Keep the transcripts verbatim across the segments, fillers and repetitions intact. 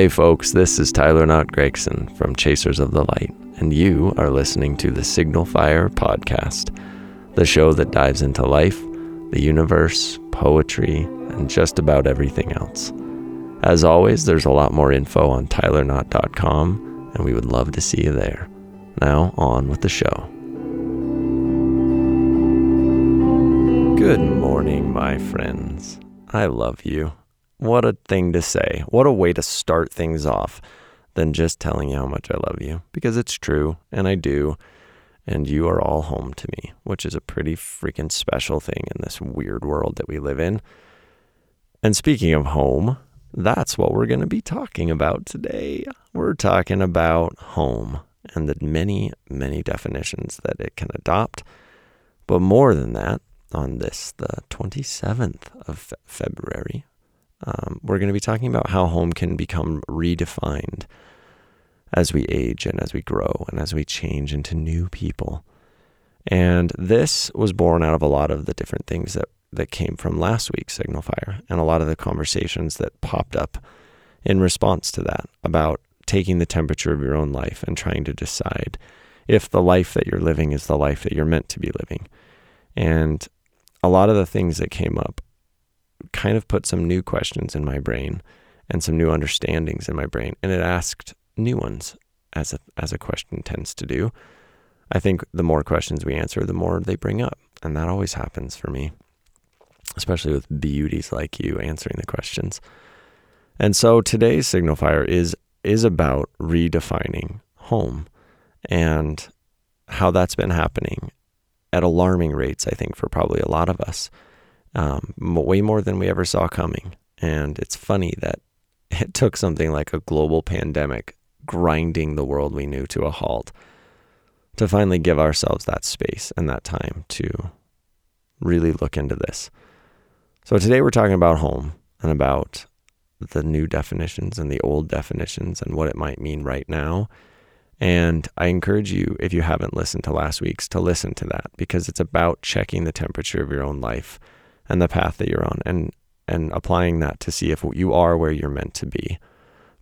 Hey folks, this is Tyler Knott Gregson from Chasers of the Light, and you are listening to the Signal Fire podcast, the show that dives into life, the universe, poetry, and just about everything else. As always, there's a lot more info on tyler knott dot com, and we would love to see you there. Now, on with the show. Good morning, my friends. I love you. What a thing to say. What a way to start things off than just telling you how much I love you. Because it's true, and I do, and you are all home to me, which is a pretty freaking special thing in this weird world that we live in. And speaking of home, that's what we're going to be talking about today. We're talking about home and the many, many definitions that it can adopt. But more than that, on this, the twenty-seventh of February, Um, we're going to be talking about how home can become redefined as we age and as we grow and as we change into new people. And this was born out of a lot of the different things that, that came from last week's Signal Fire and a lot of the conversations that popped up in response to that about taking the temperature of your own life and trying to decide if the life that you're living is the life that you're meant to be living. And a lot of the things that came up kind of put some new questions in my brain and some new understandings in my brain, and it asked new ones, as a as a question tends to do. I think the more questions we answer, the more they bring up, and that always happens for me, especially with beauties like you answering the questions. And so today's Signal Fire is is about redefining home and how that's been happening at alarming rates, I think, for probably a lot of us. Um, way more than we ever saw coming. And it's funny that it took something like a global pandemic grinding the world we knew to a halt to finally give ourselves that space and that time to really look into this. So today we're talking about home and about the new definitions and the old definitions and what it might mean right now. And I encourage you, if you haven't listened to last week's, to listen to that, because it's about checking the temperature of your own life and the path that you're on, and and applying that to see if you are where you're meant to be.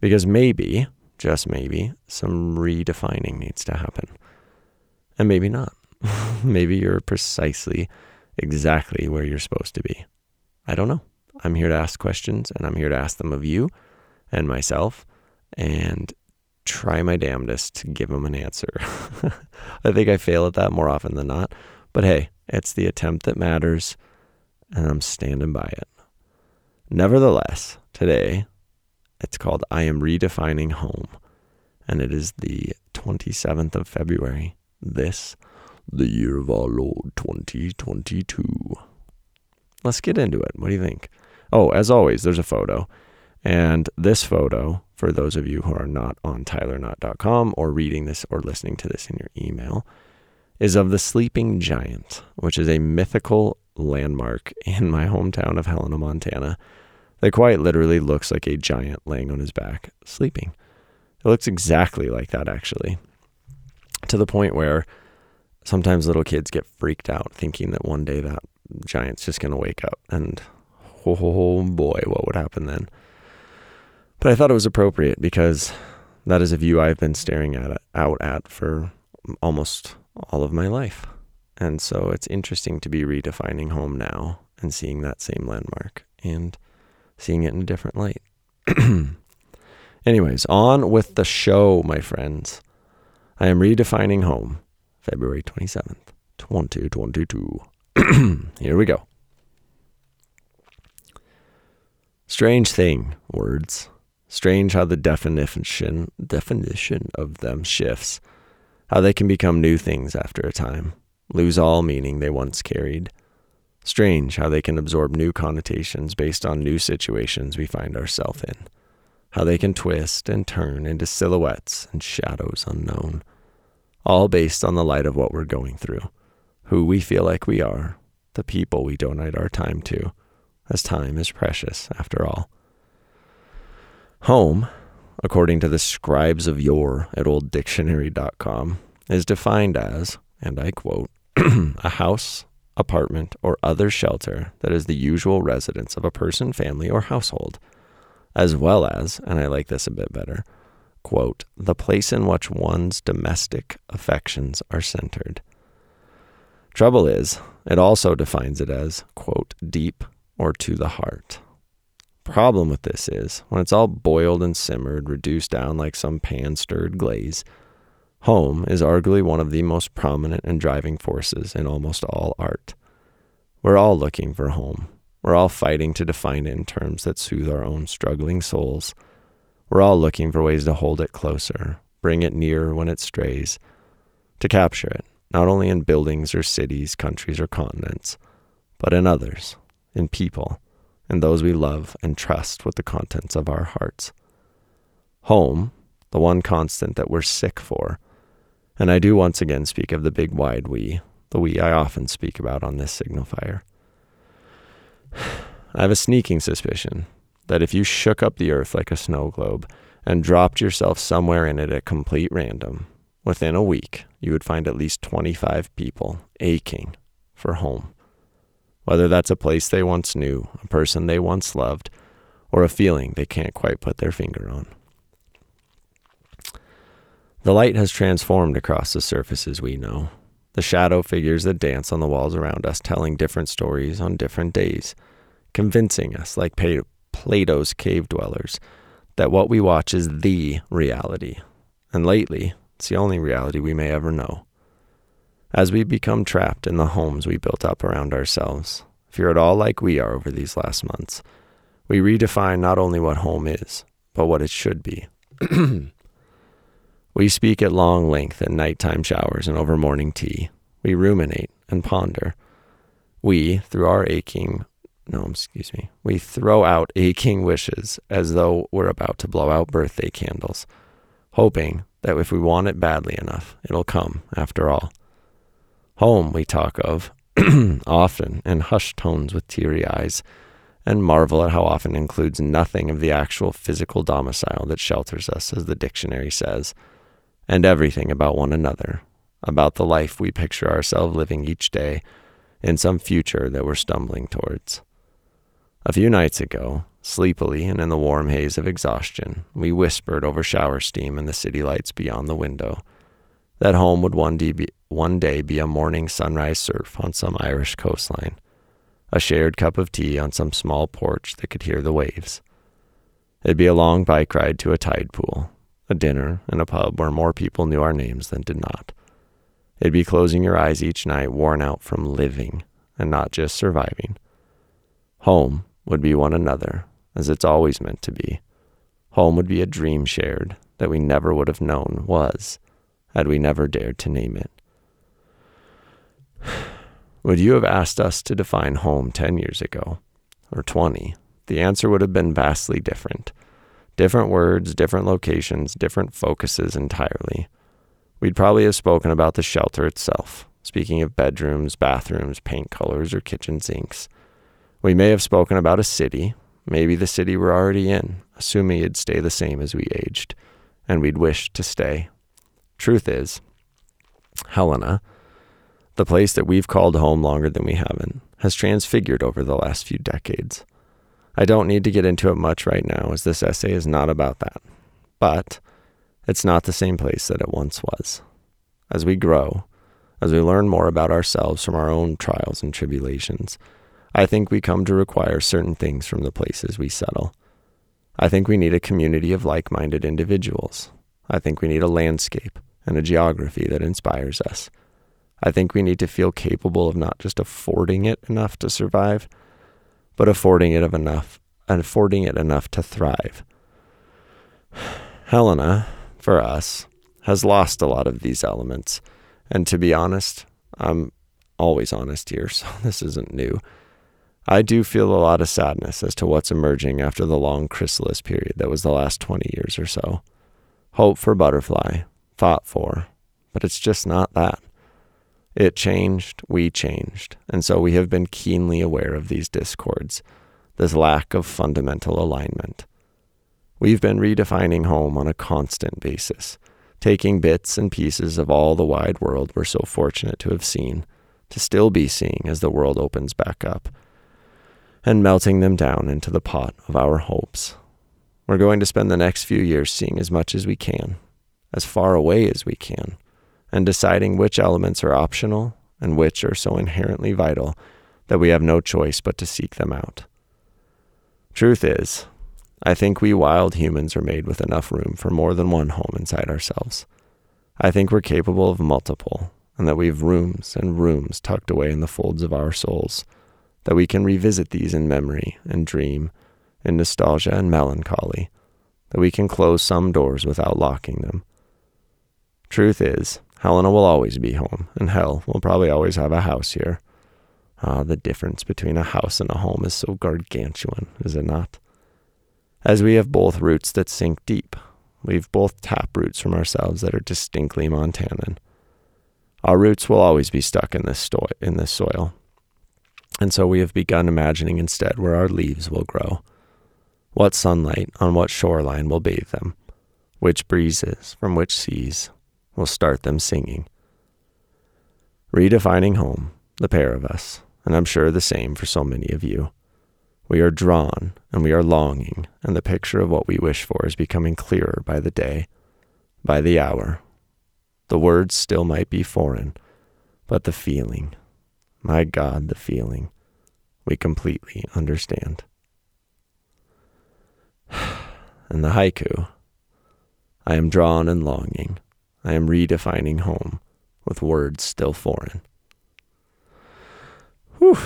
Because maybe, just maybe, some redefining needs to happen. And maybe not. Maybe you're precisely, exactly where you're supposed to be. I don't know. I'm here to ask questions, and I'm here to ask them of you and myself, and try my damnedest to give them an answer. I think I fail at that more often than not. But hey, it's the attempt that matters, and I'm standing by it. Nevertheless, today, it's called I Am Redefining Home, and it is the twenty-seventh of February, this, the year of our Lord, twenty twenty-two. Let's get into it. What do you think? Oh, as always, there's a photo, and this photo, for those of you who are not on tyler knott dot com or reading this or listening to this in your email, is of the Sleeping Giant, which is a mythical landmark in my hometown of Helena, Montana, that quite literally looks like a giant laying on his back, sleeping. It looks exactly like that, actually, to the point where sometimes little kids get freaked out thinking that one day that giant's just going to wake up, and oh boy, what would happen then? But I thought it was appropriate because that is a view I've been staring at out at for almost all of my life. And so it's interesting to be redefining home now and seeing that same landmark and seeing it in a different light. Anyways, on with the show, my friends. I am redefining home, February twenty-seventh, twenty twenty-two. Here we go. Strange thing, words. Strange how the definition, definition of them shifts, how they can become new things after a time, lose all meaning they once carried. Strange how they can absorb new connotations based on new situations we find ourselves in, how they can twist and turn into silhouettes and shadows unknown, all based on the light of what we're going through, who we feel like we are, the people we donate our time to, as time is precious after all. Home, according to the scribes of yore at old dictionary dot com, is defined as, and I quote, a house, apartment, or other shelter that is the usual residence of a person, family, or household, as well as, and I like this a bit better, quote, the place in which one's domestic affections are centered. Trouble is, it also defines it as, quote, deep or to the heart. Problem with this is, when it's all boiled and simmered, reduced down like some pan-stirred glaze, home is arguably one of the most prominent and driving forces in almost all art. We're all looking for home. We're all fighting to define it in terms that soothe our own struggling souls. We're all looking for ways to hold it closer, bring it nearer when it strays, to capture it, not only in buildings or cities, countries or continents, but in others, in people, in those we love and trust with the contents of our hearts. Home, the one constant that we're sick for, and I do once again speak of the big wide we, the we I often speak about on this Signal Fire. I have a sneaking suspicion that if you shook up the earth like a snow globe and dropped yourself somewhere in it at complete random, within a week, you would find at least twenty-five people aching for home. Whether that's a place they once knew, a person they once loved, or a feeling they can't quite put their finger on. The light has transformed across the surfaces we know. The shadow figures that dance on the walls around us, telling different stories on different days, convincing us, like Plato's cave dwellers, that what we watch is the reality. And lately, it's the only reality we may ever know. As we become trapped in the homes we built up around ourselves, if you're at all like we are over these last months, we redefine not only what home is, but what it should be. We speak at long length in nighttime showers and over morning tea. We ruminate and ponder. We, through our aching, no, excuse me, we throw out aching wishes as though we're about to blow out birthday candles, hoping that if we want it badly enough, it'll come after all. Home, we talk of, often in hushed tones with teary eyes, and marvel at how often includes nothing of the actual physical domicile that shelters us, as the dictionary says, and everything about one another, about the life we picture ourselves living each day in some future that we're stumbling towards. A few nights ago, sleepily and in the warm haze of exhaustion, we whispered over shower steam and the city lights beyond the window that home would one day be, one day be a morning sunrise surf on some Irish coastline, a shared cup of tea on some small porch that could hear the waves. It'd be a long bike ride to a tide pool, a dinner in a pub where more people knew our names than did not. It'd be closing your eyes each night, worn out from living and not just surviving. Home would be one another, as it's always meant to be. Home would be a dream shared that we never would have known was, had we never dared to name it. Would you have asked us to define home ten years ago, or twenty? The answer would have been vastly different. Different words, different locations, different focuses entirely. We'd probably have spoken about the shelter itself, speaking of bedrooms, bathrooms, paint colors, or kitchen sinks. We may have spoken about a city, maybe the city we're already in, assuming it'd stay the same as we aged, and we'd wish to stay. Truth is, Helena, the place that we've called home longer than we haven't, has transfigured over the last few decades. I don't need to get into it much right now, as this essay is not about that. But it's not the same place that it once was. As we grow, as we learn more about ourselves from our own trials and tribulations, I think we come to require certain things from the places we settle. I think we need a community of like-minded individuals. I think we need a landscape and a geography that inspires us. I think we need to feel capable of not just affording it enough to survive, but affording it of enough and affording it enough to thrive. Helena, for us, has lost a lot of these elements. And to be honest, I'm always honest here, so this isn't new. I do feel a lot of sadness as to what's emerging after the long chrysalis period that was the last twenty years or so. Hope for butterfly, fought for, but it's just not that. It changed, we changed, and so we have been keenly aware of these discords, this lack of fundamental alignment. We've been redefining home on a constant basis, taking bits and pieces of all the wide world we're so fortunate to have seen, to still be seeing as the world opens back up, and melting them down into the pot of our hopes. We're going to spend the next few years seeing as much as we can, as far away as we can, and deciding which elements are optional and which are so inherently vital that we have no choice but to seek them out. Truth is, I think we wild humans are made with enough room for more than one home inside ourselves. I think we're capable of multiple, and that we have rooms and rooms tucked away in the folds of our souls, that we can revisit these in memory and dream, in nostalgia and melancholy, that we can close some doors without locking them. Truth is, Helena will always be home, and hell, we'll probably always have a house here. Ah, the difference between a house and a home is so gargantuan, is it not? As we have both roots that sink deep, we've both tap roots from ourselves that are distinctly Montanan. Our roots will always be stuck in this, sto- in this soil, and so we have begun imagining instead where our leaves will grow, what sunlight on what shoreline will bathe them, which breezes from which seas will start them singing. Redefining home, the pair of us, and I'm sure the same for so many of you. We are drawn, and we are longing, and the picture of what we wish for is becoming clearer by the day, by the hour. The words still might be foreign, but the feeling, my God, the feeling, we completely understand. And the haiku, I am drawn and longing, I am redefining home, with words still foreign. Whew.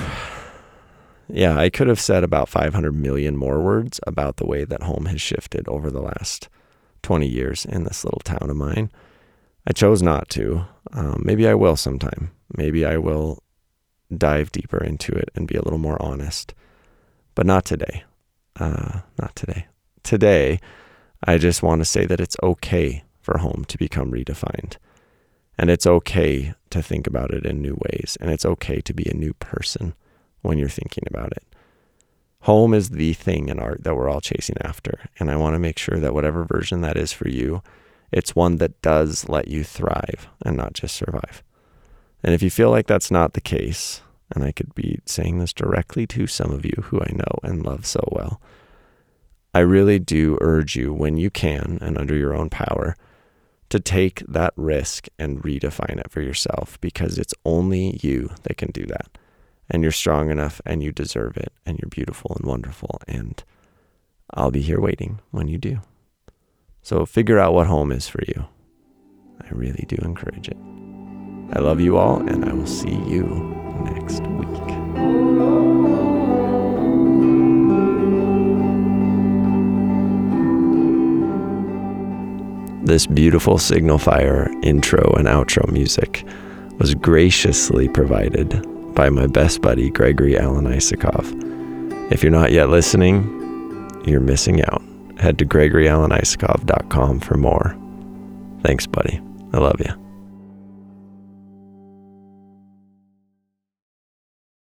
Yeah, I could have said about five hundred million more words about the way that home has shifted over the last twenty years in this little town of mine. I chose not to. Um, maybe I will sometime. Maybe I will dive deeper into it and be a little more honest. But not today. Uh, not today. Today, I just want to say that it's okay for home to become redefined. And it's okay to think about it in new ways. And it's okay to be a new person when you're thinking about it. Home is the thing in art that we're all chasing after. And I want to make sure that whatever version that is for you, it's one that does let you thrive and not just survive. And if you feel like that's not the case, and I could be saying this directly to some of you who I know and love so well, I really do urge you, when you can and under your own power, to take that risk and redefine it for yourself, because it's only you that can do that. And you're strong enough, and you deserve it, and you're beautiful and wonderful, and I'll be here waiting when you do. So figure out what home is for you. I really do encourage it. I love you all, and I will see you next week. This beautiful Signal Fire intro and outro music was graciously provided by my best buddy, Gregory Allen Isakov. If you're not yet listening, you're missing out. Head to gregory allen isakov dot com for more. Thanks, buddy. I love you.